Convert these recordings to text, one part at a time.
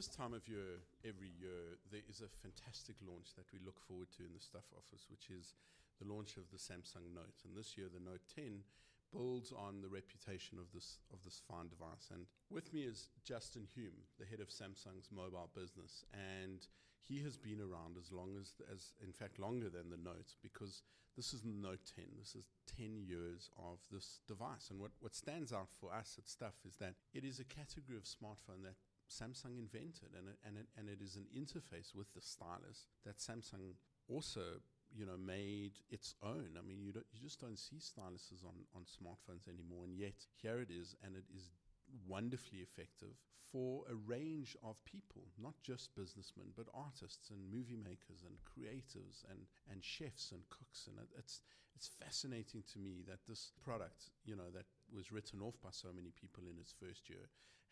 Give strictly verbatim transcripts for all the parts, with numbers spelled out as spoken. this time of year, every year, there is a fantastic launch that we look forward to in the Stuff office, which is the launch of the Samsung Note. And this year, the Note ten builds on the reputation of this of this fine device. And with me is Justin Hume, the head of Samsung's mobile business. And he has been around as long as, as in fact, longer than the Note, because this is the Note ten. This is ten years of this device. And what, what stands out for us at Stuff is that it is a category of smartphone that Samsung invented, and it, and it, and it is an interface with the stylus that Samsung also, you know, made its own. I mean, you don't, you just don't see styluses on, on smartphones anymore, and yet here it is, and it is wonderfully effective for a range of people, not just businessmen, but artists and movie makers and creatives and, and chefs and cooks. And it's it's fascinating to me that this product, you know, that was written off by so many people in its first year,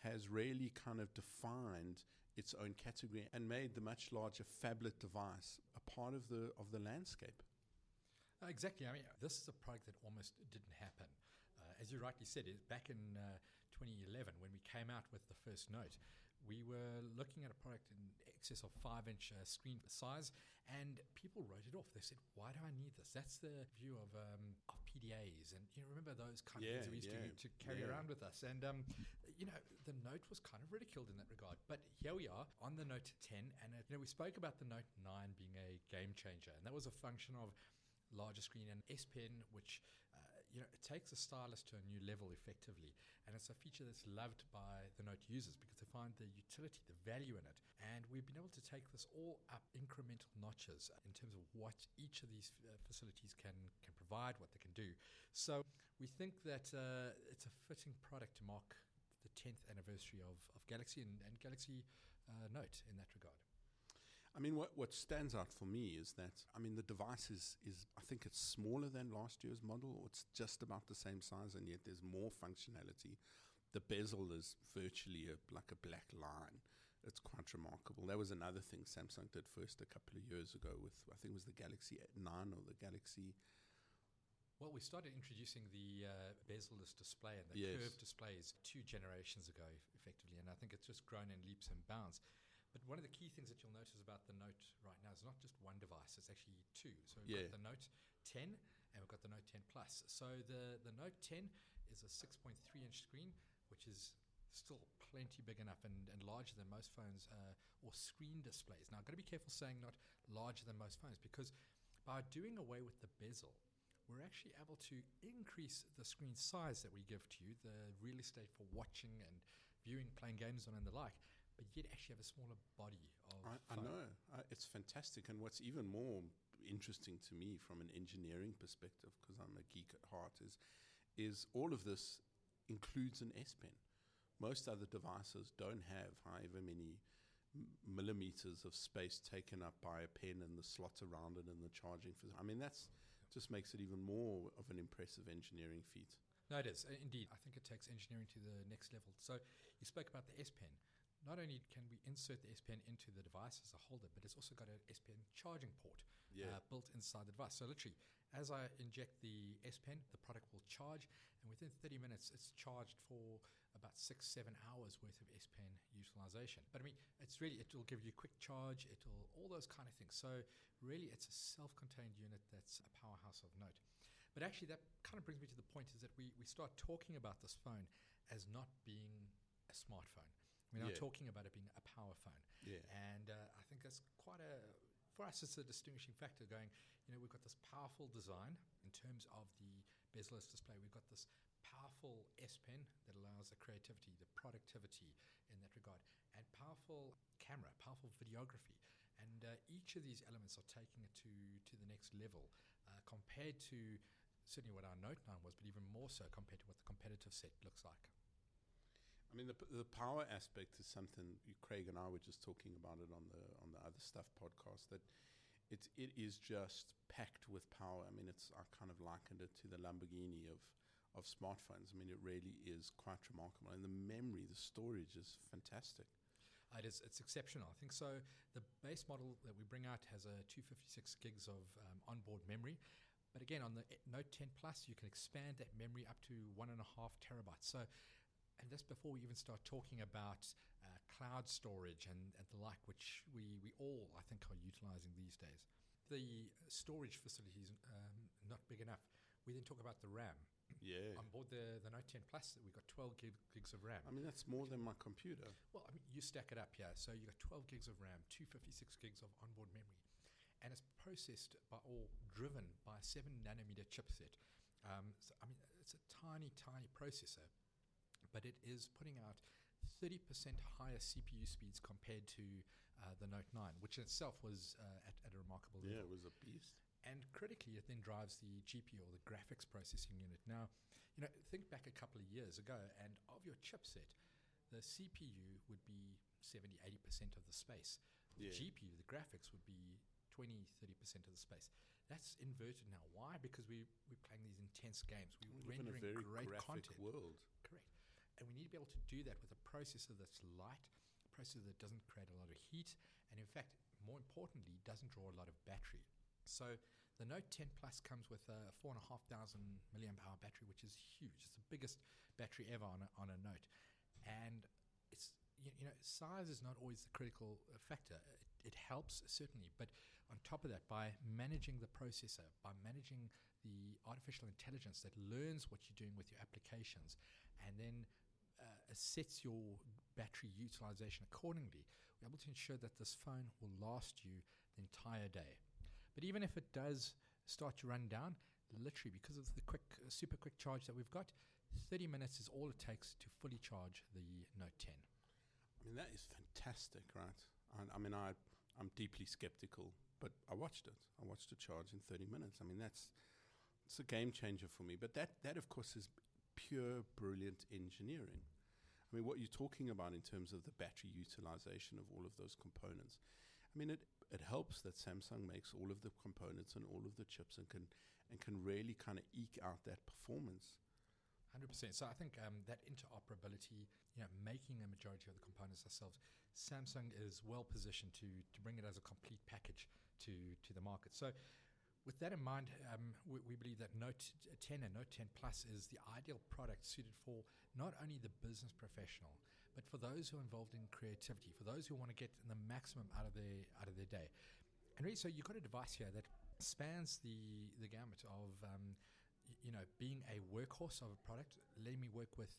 has really kind of defined its own category and made the much larger phablet device a part of the of the landscape. Uh, exactly. I mean, this is a product that almost didn't happen. Uh, as you rightly said, it, back in uh, twenty eleven, when we came out with the first Note, we were looking at a product in excess of five inch uh, screen size, and people wrote it off. They said, why do I need this? That's the view of um, of P D As, and you know, remember those kind yeah, of things we used yeah, to, to carry yeah. around with us. And um, you know, the Note was kind of ridiculed in that regard. But here we are on the Note ten, and uh, you know, we spoke about the Note nine being a game changer, and that was a function of larger screen and S-Pen, which uh, you know, it takes the stylus to a new level effectively, and it's a feature that's loved by the Note users because they find the utility, the value in it. And we've been able to take this all up incremental notches in terms of what each of these uh, facilities can can provide, what they can do. So we think that uh, it's a fitting product to mark the tenth anniversary of, of Galaxy and, and Galaxy uh, Note in that regard. I mean, what what stands out for me is that, I mean, the device is, is, I think it's smaller than last year's model, or it's just about the same size, and yet there's more functionality. The bezel is virtually a, like a black line. It's quite remarkable. That was another thing Samsung did first a couple of years ago with, I think it was the Galaxy nine or the Galaxy... Well, we started introducing the uh, bezel-less display and the yes. curved displays two generations ago, effectively, and I think it's just grown in leaps and bounds. But one of the key things that you'll notice about the Note right now is not just one device, it's actually two. So we've yeah. got the Note ten and we've got the Note ten plus. So the, the Note ten is a six point three inch screen, which is still plenty big enough and, and larger than most phones uh, or screen displays. Now, I've got to be careful saying not larger than most phones, because by doing away with the bezel, we're actually able to increase the screen size that we give to you, the real estate for watching and viewing, playing games on and the like, but yet actually have a smaller body of I, I know. I, it's fantastic. And what's even more interesting to me from an engineering perspective, because I'm a geek at heart, is, is all of this includes an S-Pen. Most other devices don't have however many millimeters of space taken up by a pen and the slots around it and the charging. For, I mean, that's just makes it even more of an impressive engineering feat. No, it is, indeed. I think it takes engineering to the next level. So you spoke about the S-Pen. Not only can we insert the S-Pen into the device as a holder, but it's also got an S-Pen charging port yeah. uh, built inside the device. So literally, as I inject the S-Pen, the product will charge, and within thirty minutes, it's charged for about six, seven hours worth of S-Pen utilization. But I mean, it's really, it'll give you quick charge, it'll, all those kind of things. So really, it's a self-contained unit that's a powerhouse of Note. But actually, that kind of brings me to the point is that we, we start talking about this phone as not being a smartphone. We're now yeah. talking about it being a power phone. Yeah. And uh, I think that's quite a, for us, it's a distinguishing factor going, you know, we've got this powerful design in terms of the bezel-less display. We've got this powerful S-Pen that allows the creativity, the productivity in that regard, and powerful camera, powerful videography. And uh, each of these elements are taking it to, to the next level uh, compared to certainly what our Note nine was, but even more so compared to what the competitive set looks like. I mean, the the power aspect is something you, Craig and I were just talking about it on the on the Other Stuff podcast, that it, it is just packed with power. I mean, it's I kind of likened it to the Lamborghini of, of smartphones. I mean, it really is quite remarkable. And the memory, the storage is fantastic. It is, it's exceptional, I think. So the base model that we bring out has a two hundred fifty-six gigs of um, onboard memory. But again, on the Note ten Plus, you can expand that memory up to one and a half terabytes. So And that's before we even start talking about uh, cloud storage and, and the like, which we, we all, I think, are utilizing these days. The storage facilities um, not big enough. We then talk about the RAM. Yeah. On board the, the Note ten Plus, we've got twelve gigs of RAM. I mean, that's more than my computer. Well, I mean, you stack it up, yeah. So you've got twelve gigs of RAM, two hundred fifty-six gigs of onboard memory. And it's processed by or driven by a seven nanometer chipset. Um, so, I mean, it's a tiny, tiny processor, but it is putting out thirty percent higher C P U speeds compared to uh, the Note nine, which in itself was uh, at, at a remarkable level. Yeah, it was a beast. And critically, it then drives the G P U, or the graphics processing unit. Now, you know, think back a couple of years ago, and of your chipset, the C P U would be seventy, eighty percent of the space. The yeah. G P U, the graphics, would be twenty, thirty percent of the space. That's inverted now. Why? Because we, we're playing these intense games. We're we rendering in a very great graphic content. World. Correct. And we need to be able to do that with a processor that's light, a processor that doesn't create a lot of heat, and in fact, more importantly, doesn't draw a lot of battery. So the Note ten Plus comes with a four thousand five hundred milliamp hour battery, which is huge. It's the biggest battery ever on a, on a Note. And it's, you know, size is not always the critical factor. It, it helps, certainly. But on top of that, by managing the processor, by managing the artificial intelligence that learns what you're doing with your applications and then uh, sets your battery utilization accordingly, we're able to ensure that this phone will last you the entire day. But even if it does start to run down, literally because of the quick, uh, super quick charge that we've got, thirty minutes is all it takes to fully charge the Note ten. I mean, that is fantastic, right? I, I mean, I, I'm deeply skeptical, but I watched it. I watched it charge in thirty minutes. I mean, that's it's a game changer for me. But that, that, of course, is pure, brilliant engineering. I mean, what you're talking about in terms of the battery utilization of all of those components. I mean, it, it helps that Samsung makes all of the components and all of the chips and can, and can really kind of eke out that performance. one hundred percent. So I think um, that interoperability, you know, making a majority of the components ourselves, Samsung is well positioned to to bring it as a complete package to, to the market. So with that in mind, um, we, we believe that Note ten and Note ten Plus is the ideal product suited for not only the business professional, but for those who are involved in creativity, for those who want to get the maximum out of their, out of their day. And really, so you've got a device here that spans the, the gamut of... Um, you know, being a workhorse of a product, letting me work with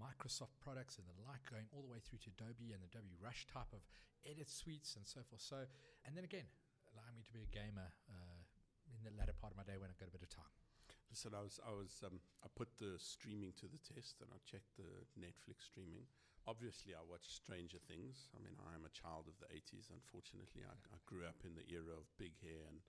Microsoft products and the like, going all the way through to Adobe and the Adobe Rush type of edit suites and so forth. So, and then again, allowing me to be a gamer uh, in the latter part of my day when I've got a bit of time. Listen, I was, I was, um, I put the streaming to the test and I checked the Netflix streaming. Obviously, I watched Stranger Things. I mean, I am a child of the eighties, unfortunately. I, I grew up in the era of big hair and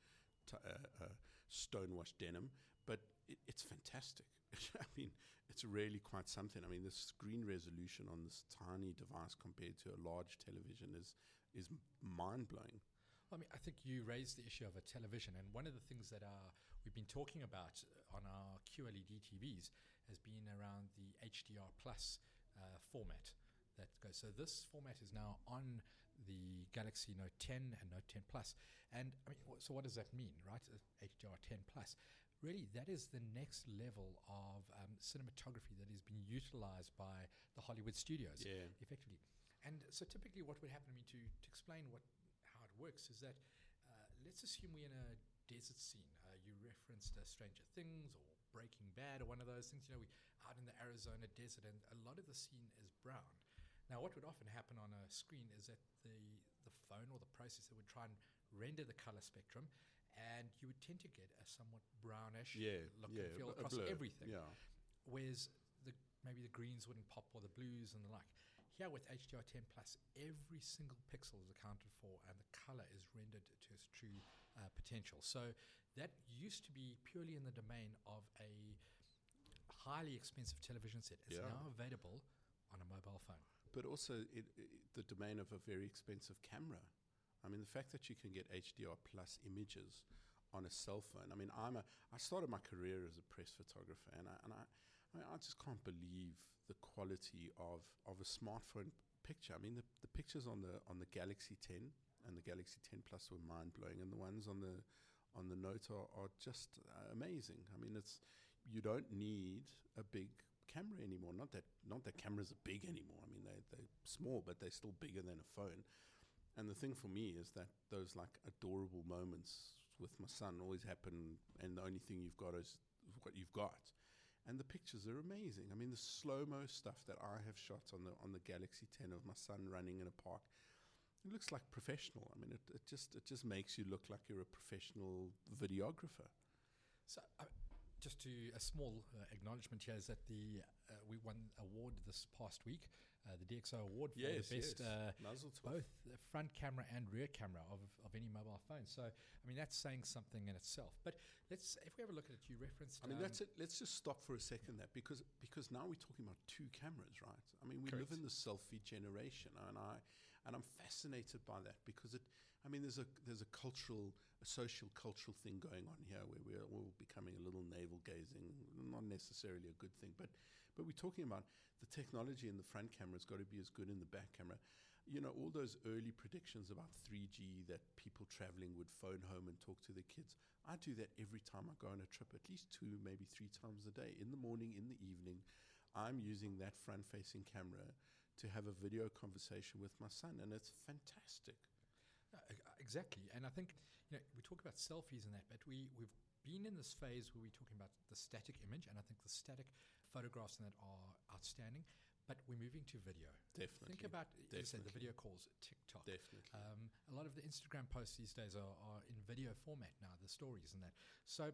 T- uh, uh, stonewashed denim, but it, it's fantastic. I mean, it's really quite something. I mean, the screen resolution on this tiny device compared to a large television is is mind-blowing. Well, I mean, I think you raised the issue of a television, and one of the things that uh, we've been talking about on our Q L E D T Vs has been around the H D R plus uh, format. That goes. So this format is now on the Galaxy Note ten and Note ten Plus. And I mean, so what does that mean, right? H D R ten plus. Really, that is the next level of um, cinematography that is being utilized by the Hollywood studios, yeah. effectively. And so typically what would happen to me to, to explain what how it works is that uh, let's assume we're in a desert scene. Uh, you referenced uh, Stranger Things or Breaking Bad or one of those things. You know, we're out in the Arizona desert and a lot of the scene is brown. Now, what would often happen on a screen is that the, the phone or the processor would try and render the color spectrum, and you would tend to get a somewhat brownish yeah, look yeah, and feel across everything. Yeah. Whereas the maybe the greens wouldn't pop or the blues and the like. Here with H D R ten plus, every single pixel is accounted for and the color is rendered to its true uh, potential. So that used to be purely in the domain of a highly expensive television set. It's yeah. now available on a mobile phone. But also it, it, the domain of a very expensive camera. I mean, the fact that you can get H D R plus images on a cell phone. I mean, I'm a, I started my career as a press photographer, and I, and I, I, mean, I just can't believe the quality of, of a smartphone picture. I mean, the, the pictures on the on the Galaxy ten and the Galaxy ten Plus were mind blowing, and the ones on the on the Note are, are just uh, amazing. I mean, it's you don't need a big camera anymore. Not that not that cameras are big anymore. I mean, they, they're small, but they're still bigger than a phone. And the thing for me is that those like adorable moments with my son always happen, and the only thing you've got is what you've got. And the pictures are amazing. I mean, the slow-mo stuff that I have shot on the on the Galaxy ten of my son running in a park, it looks like professional. I mean, it, it just it just makes you look like you're a professional videographer. So, uh, just to a small uh, acknowledgement here is that the uh, we won award this past week, uh, the DxO award for yes, the best, yes. uh, both the front camera and rear camera of of any mobile phone. So, I mean, that's saying something in itself. But let's, if we have a look at it, you referenced. I mean, um, that's it. Let's just stop for a second there, because because now we're talking about two cameras, right? I mean, we correct. live in the selfie generation, and I and I'm fascinated by that, because it. I mean, there's a there's a cultural, a social cultural thing going on here where we're all becoming a little navel gazing, not necessarily a good thing, but but we're talking about the technology in the front camera has got to be as good in the back camera. You know, all those early predictions about three G, that people traveling would phone home and talk to their kids. I do that every time I go on a trip, at least two, maybe three times a day, in the morning, in the evening. I'm using that front-facing camera to have a video conversation with my son, and it's fantastic. Uh, exactly, and I think, you know, we talk about selfies and that, but we, we've been in this phase where we're talking about the static image, and I think the static photographs in that are outstanding. But we're moving to video. Definitely. Think about you said, the video calls, TikTok. Definitely. Um, a lot of the Instagram posts these days are, are in video format now, the stories and that. So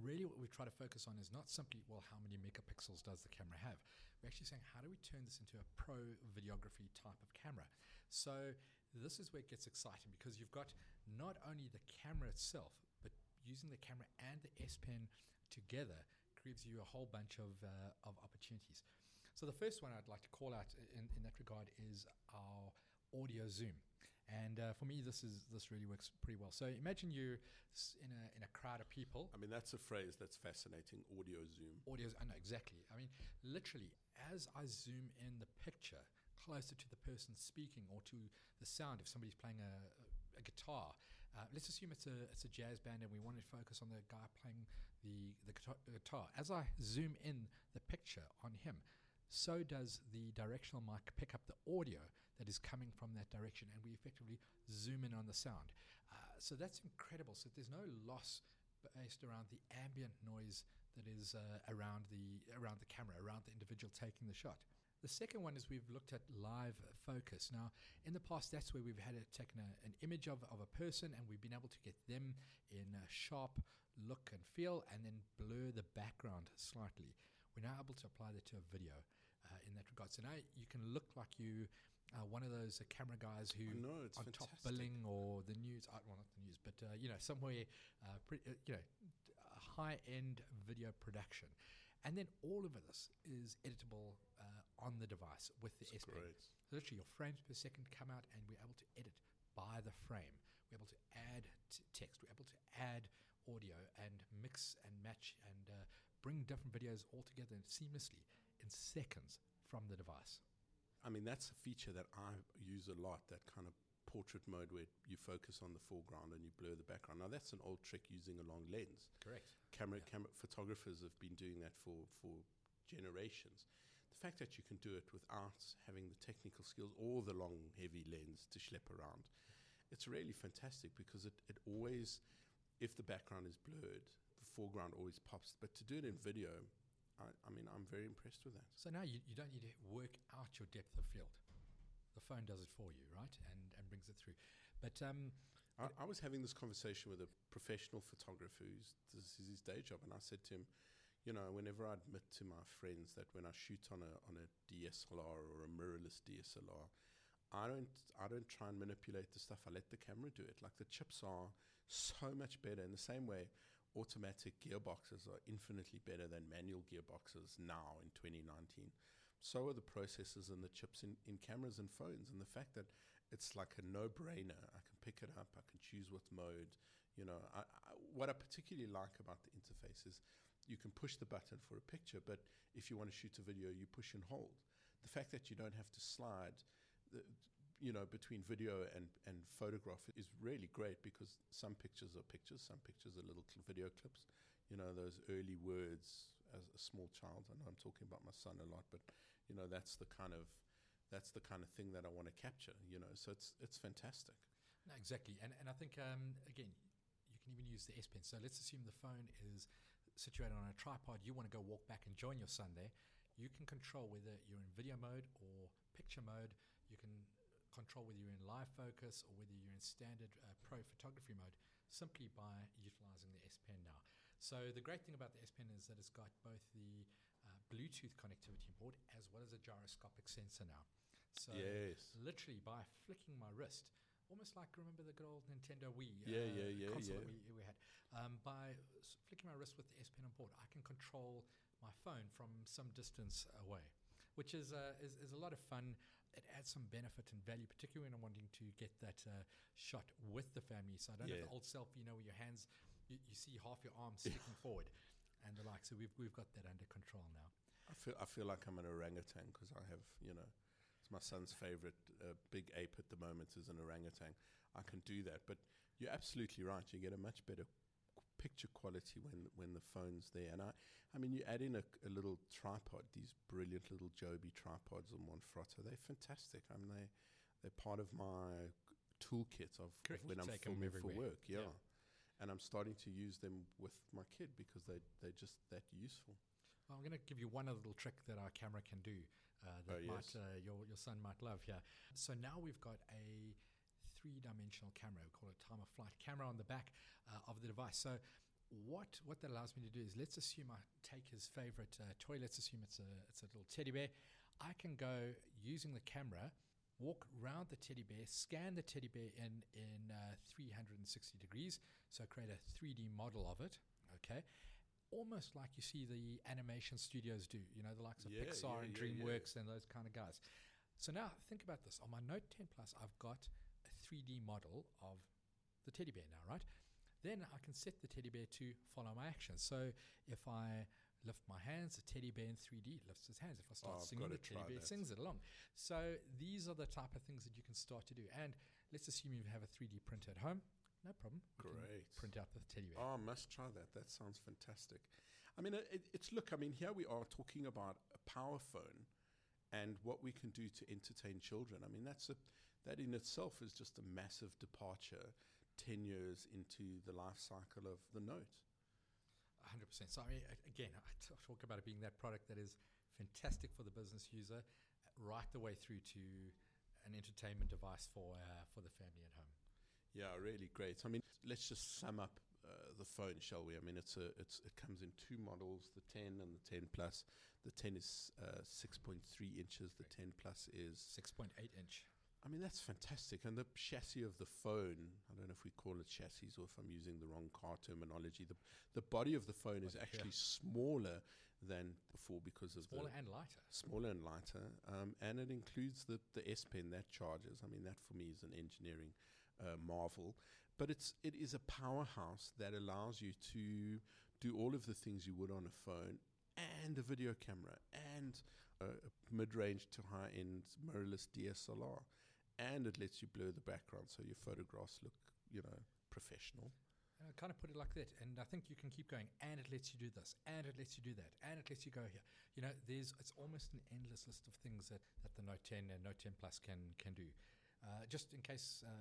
really what we try to focus on is not simply, well, how many megapixels does the camera have? We're actually saying, how do we turn this into a pro videography type of camera? So this is where it gets exciting, because you've got not only the camera itself, using the camera and the S-Pen together gives you a whole bunch of uh, of opportunities. So the first one I'd like to call out in, in that regard is our audio zoom, and uh, for me this is this really works pretty well. So imagine you're in a in a crowd of people. I mean, that's a phrase that's fascinating. Audio zoom. Audio. I know exactly. I mean, literally, as I zoom in the picture closer to the person speaking or to the sound, if somebody's playing a, a guitar, uh, let's assume it's a it's a jazz band and we want to focus on the guy playing the the guitar. As I zoom in the picture on him, so does the directional mic pick up the audio that is coming from that direction, and we effectively zoom in on the sound. Uh, so that's incredible. So there's no loss based around the ambient noise that is uh, around the around the camera, around the individual taking the shot. The second one is we've looked at live focus. Now, in the past, that's where we've had a, taken a, an image of, of a person, and we've been able to get them in a sharp look and feel and then blur the background slightly. We're now able to apply that to a video uh, in that regard. So now you can look like you are one of those uh, camera guys who know, on fantastic. Top billing or the news, well, not the news, but, uh, you know, somewhere, uh, pretty, uh, you know, high-end video production. And then all of this is editable uh, on the device with the S-Pen. So literally your frames per second come out, and we're able to edit by the frame. We're able to add t- text. We're able to add audio and mix and match and uh, bring different videos all together seamlessly in seconds from the device. I mean, that's a feature that I use a lot, that kind of portrait mode where you focus on the foreground and you blur the background. Now, that's an old trick using a long lens. Correct. Camera, yeah. camera photographers have been doing that for, for generations. The fact that you can do it without having the technical skills or the long, heavy lens to schlep around, it's really fantastic, because it, it always, if the background is blurred, the foreground always pops. But to do it in video, I, I mean, I'm very impressed with that. So now you, you don't need to work out your depth of field. The phone does it for you, right, and and brings it through. But um, I, I was having this conversation with a professional photographer who's, this is his day job, and I said to him, you know, whenever I admit to my friends that when I shoot on a on a D S L R or a mirrorless D S L R, I don't I don't try and manipulate the stuff. I let the camera do it. Like, the chips are so much better. In the same way, automatic gearboxes are infinitely better than manual gearboxes now in twenty nineteen. So are the processors and the chips in, in cameras and phones. And the fact that it's like a no-brainer. I can pick it up. I can choose what mode. You know, I, I, what I particularly like about the interface is you can push the button for a picture, but if you want to shoot a video, you push and hold. The fact that you don't have to slide the, you know, between video and, and photograph is really great, because some pictures are pictures, some pictures are little cl- video clips. You know, those early words as a small child. I know I'm talking about my son a lot, but you know, that's the kind of that's the kind of thing that I want to capture, you know. So it's it's fantastic. No, exactly. And and I think um, again, you can even use the S Pen. So let's assume the phone is situated on a tripod. You want to go walk back and join your son there. You can control whether you're in video mode or picture mode. You can control whether you're in live focus or whether you're in standard uh, pro photography mode, simply by utilizing the S Pen now. So the great thing about the S Pen is that it's got both the uh, Bluetooth connectivity board as well as a gyroscopic sensor now. So yes. Literally by flicking my wrist, almost like, remember the good old Nintendo Wii? Yeah, uh, yeah, yeah. console yeah. that we, we had. Um, by flicking my wrist with the S Pen on board, I can control my phone from some distance away, which is, uh, is is a lot of fun. It adds some benefit and value, particularly when I'm wanting to get that uh, shot with the family. So I don't yeah. have the old selfie, you know, where your hands, you, you see half your arms sticking forward and the like. So we've we've got that under control now. I feel I feel like I'm an orangutan because I have, you know, it's my son's favorite uh, big ape at the moment is an orangutan. I can do that, but you're absolutely right. You get a much better picture quality when when the phone's there. And I I mean, you add in a, a little tripod, these brilliant little Joby tripods on Manfrotto. They're fantastic. I mean, they, they're part of my toolkit of, of when I'm filming for work. Yeah. yeah. And I'm starting to use them with my kid because they, they're just that useful. Well, I'm going to give you one other little trick that our camera can do uh, that oh, yes. might, uh, your, your son might love here. So now we've got a three-dimensional camera. We call it a time-of-flight camera on the back uh, of the device. So what what that allows me to do is, let's assume I take his favorite uh, toy. Let's assume it's a it's a little teddy bear. I can go, using the camera, walk round the teddy bear, scan the teddy bear in, in uh, three hundred sixty degrees. So create a three D model of it, okay? Almost like you see the animation studios do, you know, the likes of yeah, Pixar yeah, and DreamWorks yeah, yeah. and those kind of guys. So now think about this. On my Note ten Plus, I've got a three D model of the teddy bear now, right? Then I can set the teddy bear to follow my action. So if I lift my hands, the teddy bear in three D lifts his hands. If I start oh, singing, the teddy bear that. sings it along. So these are the type of things that you can start to do. And let's assume you have a three D printer at home. No problem. We Great. Print out the teddy bear. Oh, I must try that. That sounds fantastic. I mean, it, it's look, I mean, here we are talking about a power phone and what we can do to entertain children. I mean, that's a that in itself is just a massive departure ten years into the life cycle of the Note. one hundred percent. So, I mean, again, I talk about it being that product that is fantastic for the business user right the way through to an entertainment device for uh, for the family at home. Yeah, really great. I mean, let's just sum up uh, the phone, shall we? I mean, it's a it's it comes in two models, the ten and the ten Plus. The ten is uh, six point three inches. The ten Plus is six point eight inch. I mean, that's fantastic. And the chassis of the phone, I don't know if we call it chassis or if I'm using the wrong car terminology, the the body of the phone is actually smaller than before because of the... Smaller and lighter. Smaller and lighter. Um, and it includes the, the S Pen that charges. I mean, that for me is an engineering uh, marvel. But it's it is a powerhouse that allows you to do all of the things you would on a phone, and a video camera, and a mid-range to high-end mirrorless D S L R, and it lets you blur the background so your photographs look, you know, professional. And I kind of put it like that, and I think you can keep going. And it lets you do this, and it lets you do that, and it lets you go here. You know, there's it's almost an endless list of things that, that the Note ten and Note ten Plus can can do. Uh, just in case. Uh,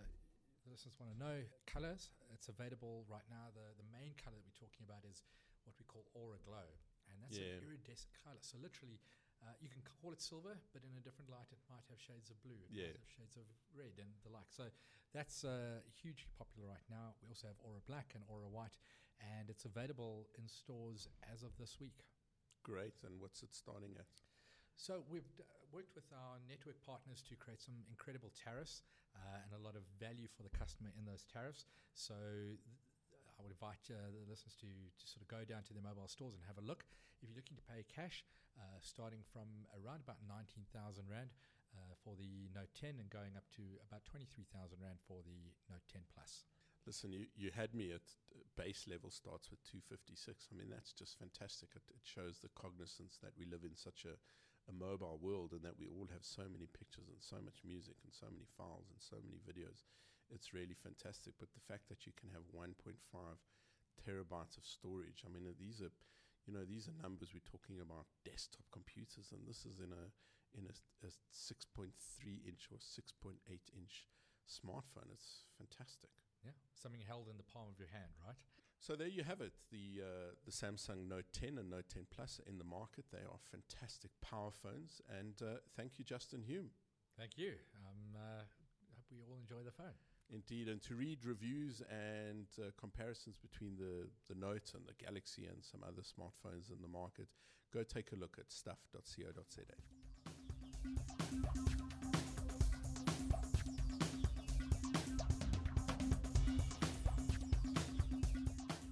The listeners want to know colors. It's available right now. The the main color that we're talking about is what we call Aura Glow, and that's yeah. an iridescent color. So literally, uh, you can call it silver, but in a different light, it might have shades of blue, it yeah. might have shades of red, and the like. So that's uh, hugely popular right now. We also have Aura Black and Aura White, and it's available in stores as of this week. Great. And what's it starting at? So we've worked with our network partners to create some incredible tariffs uh, and a lot of value for the customer in those tariffs. So th- I would invite uh, the listeners to, to sort of go down to their mobile stores and have a look. If you're looking to pay cash, uh, starting from around about nineteen thousand rand uh, for the Note ten and going up to about twenty-three thousand rand for the Note ten Plus. Listen, you, you had me at base level starts with two fifty-six. I mean, that's just fantastic. It, it shows the cognizance that we live in such a, a mobile world and that we all have so many pictures and so much music and so many files and so many videos. It's really fantastic. But the fact that you can have one point five terabytes of storage, I mean, these are, you know, these are numbers we're talking about desktop computers, and this is in a in a, a six point three inch or six point eight inch smartphone. It's fantastic. Yeah, something held in the palm of your hand, right? So there you have it. The uh, the Samsung Note ten and Note ten Plus are in the market. They are fantastic power phones. And uh, thank you, Justin Hume. Thank you. I um, uh, hope we all enjoy the phone. Indeed. And to read reviews and uh, comparisons between the, the Note and the Galaxy and some other smartphones in the market, go take a look at stuff dot co dot za.